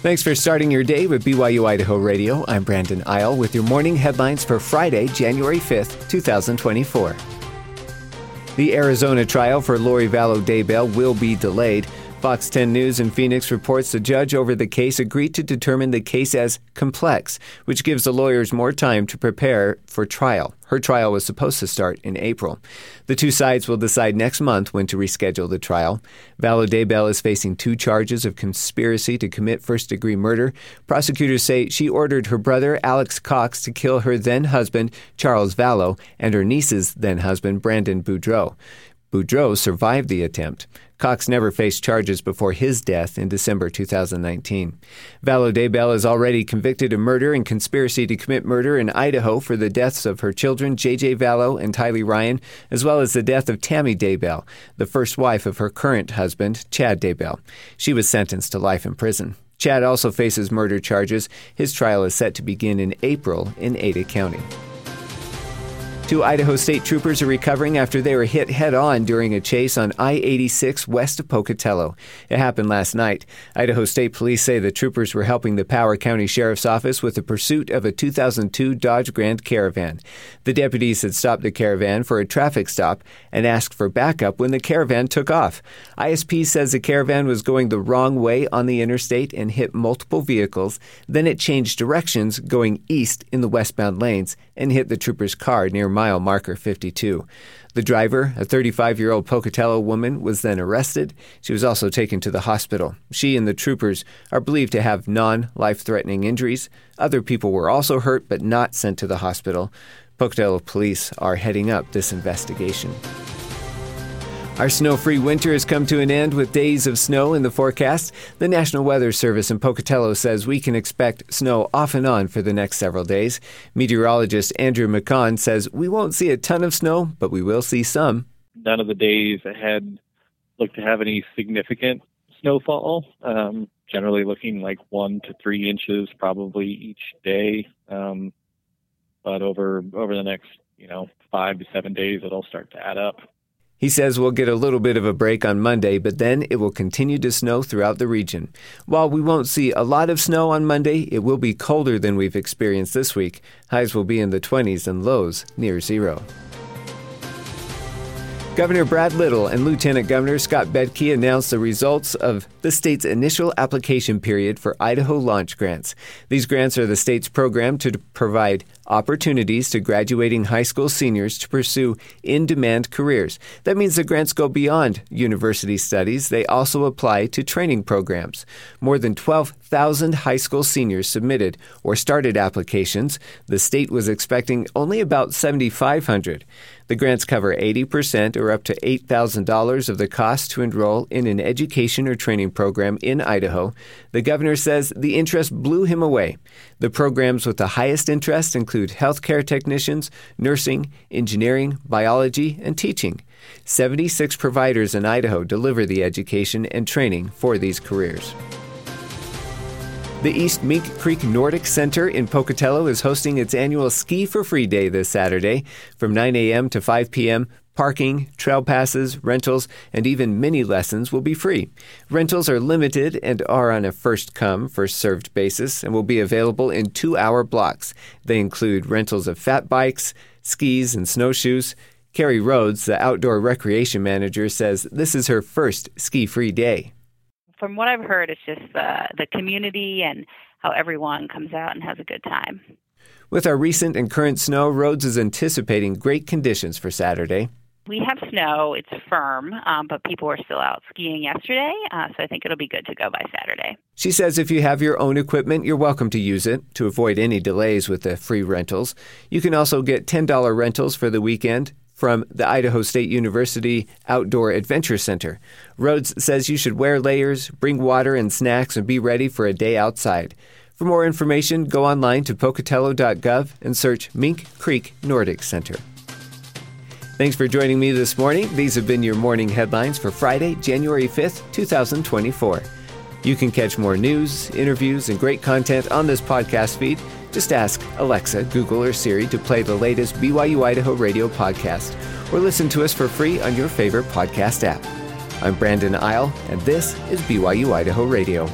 Thanks for starting your day with BYU-Idaho Radio. I'm Brandon Isle with your morning headlines for Friday, January 5th, 2024. The Arizona trial for Lori Vallow Daybell will be delayed. Fox 10 News in Phoenix reports the judge over the case agreed to determine the case as complex, which gives the lawyers more time to prepare for trial. Her trial was supposed to start in April. The two sides will decide next month when to reschedule the trial. Vallow Daybell is facing two charges of conspiracy to commit first-degree murder. Prosecutors say she ordered her brother, Alex Cox, to kill her then-husband, Charles Vallow, and her niece's then-husband, Brandon Boudreaux. Boudreaux survived the attempt. Cox never faced charges before his death in December 2019. Vallow Daybell is already convicted of murder and conspiracy to commit murder in Idaho for the deaths of her children, J.J. Vallow and Tylee Ryan, as well as the death of Tammy Daybell, the first wife of her current husband, Chad Daybell. She was sentenced to life in prison. Chad also faces murder charges. His trial is set to begin in April in Ada County. Two Idaho State troopers are recovering after they were hit head-on during a chase on I-86 west of Pocatello. It happened last night. Idaho State Police say the troopers were helping the Power County Sheriff's Office with the pursuit of a 2002 Dodge Grand Caravan. The deputies had stopped the caravan for a traffic stop and asked for backup when the caravan took off. ISP says the caravan was going the wrong way on the interstate and hit multiple vehicles. Then it changed directions, going east in the westbound lanes, and hit the troopers' car near mile marker 52. The driver, a 35-year-old Pocatello woman, was then arrested. She was also taken to the hospital. She and the troopers are believed to have non-life-threatening injuries. Other people were also hurt but not sent to the hospital. Pocatello police are heading up this investigation. Our snow-free winter has come to an end with days of snow in the forecast. The National Weather Service in Pocatello says we can expect snow off and on for the next several days. Meteorologist Andrew McCann says we won't see a ton of snow, but we will see some. None of the days ahead look to have any significant snowfall, generally looking like 1 to 3 inches probably each day. But over the next 5 to 7 days, it'll start to add up. He says we'll get a little bit of a break on Monday, but then it will continue to snow throughout the region. While we won't see a lot of snow on Monday, it will be colder than we've experienced this week. Highs will be in the 20s and lows near zero. Governor Brad Little and Lieutenant Governor Scott Bedke announced the results of the state's initial application period for Idaho Launch grants. These grants are the state's program to provide opportunities to graduating high school seniors to pursue in-demand careers. That means the grants go beyond university studies. They also apply to training programs. More than 12,000 high school seniors submitted or started applications. The state was expecting only about 7,500. The grants cover 80% or up to $8,000 of the cost to enroll in an education or training program in Idaho. The governor says the interest blew him away. The programs with the highest interest include healthcare technicians, nursing, engineering, biology, and teaching. 76 providers in Idaho deliver the education and training for these careers. The East Mink Creek Nordic Center in Pocatello is hosting its annual Ski for Free Day this Saturday. From 9 a.m. to 5 p.m., parking, trail passes, rentals, and even mini lessons will be free. Rentals are limited and are on a first-come, first-served basis and will be available in 2-hour blocks. They include rentals of fat bikes, skis, and snowshoes. Carrie Rhodes, the outdoor recreation manager, says this is her first ski-free day. From what I've heard, it's just the community and how everyone comes out and has a good time. With our recent and current snow, Rhodes is anticipating great conditions for Saturday. We have snow, it's firm, but people were still out skiing yesterday, so I think it'll be good to go by Saturday. She says if you have your own equipment, you're welcome to use it to avoid any delays with the free rentals. You can also get $10 rentals for the weekend from the Idaho State University Outdoor Adventure Center. Rhodes says you should wear layers, bring water and snacks, and be ready for a day outside. For more information, go online to Pocatello.gov and search Mink Creek Nordic Center. Thanks for joining me this morning. These have been your morning headlines for Friday, January 5th, 2024. You can catch more news, interviews, and great content on this podcast feed. Just ask Alexa, Google, or Siri to play the latest BYU-Idaho Radio podcast or listen to us for free on your favorite podcast app. I'm Brandon Isle, and this is BYU-Idaho Radio.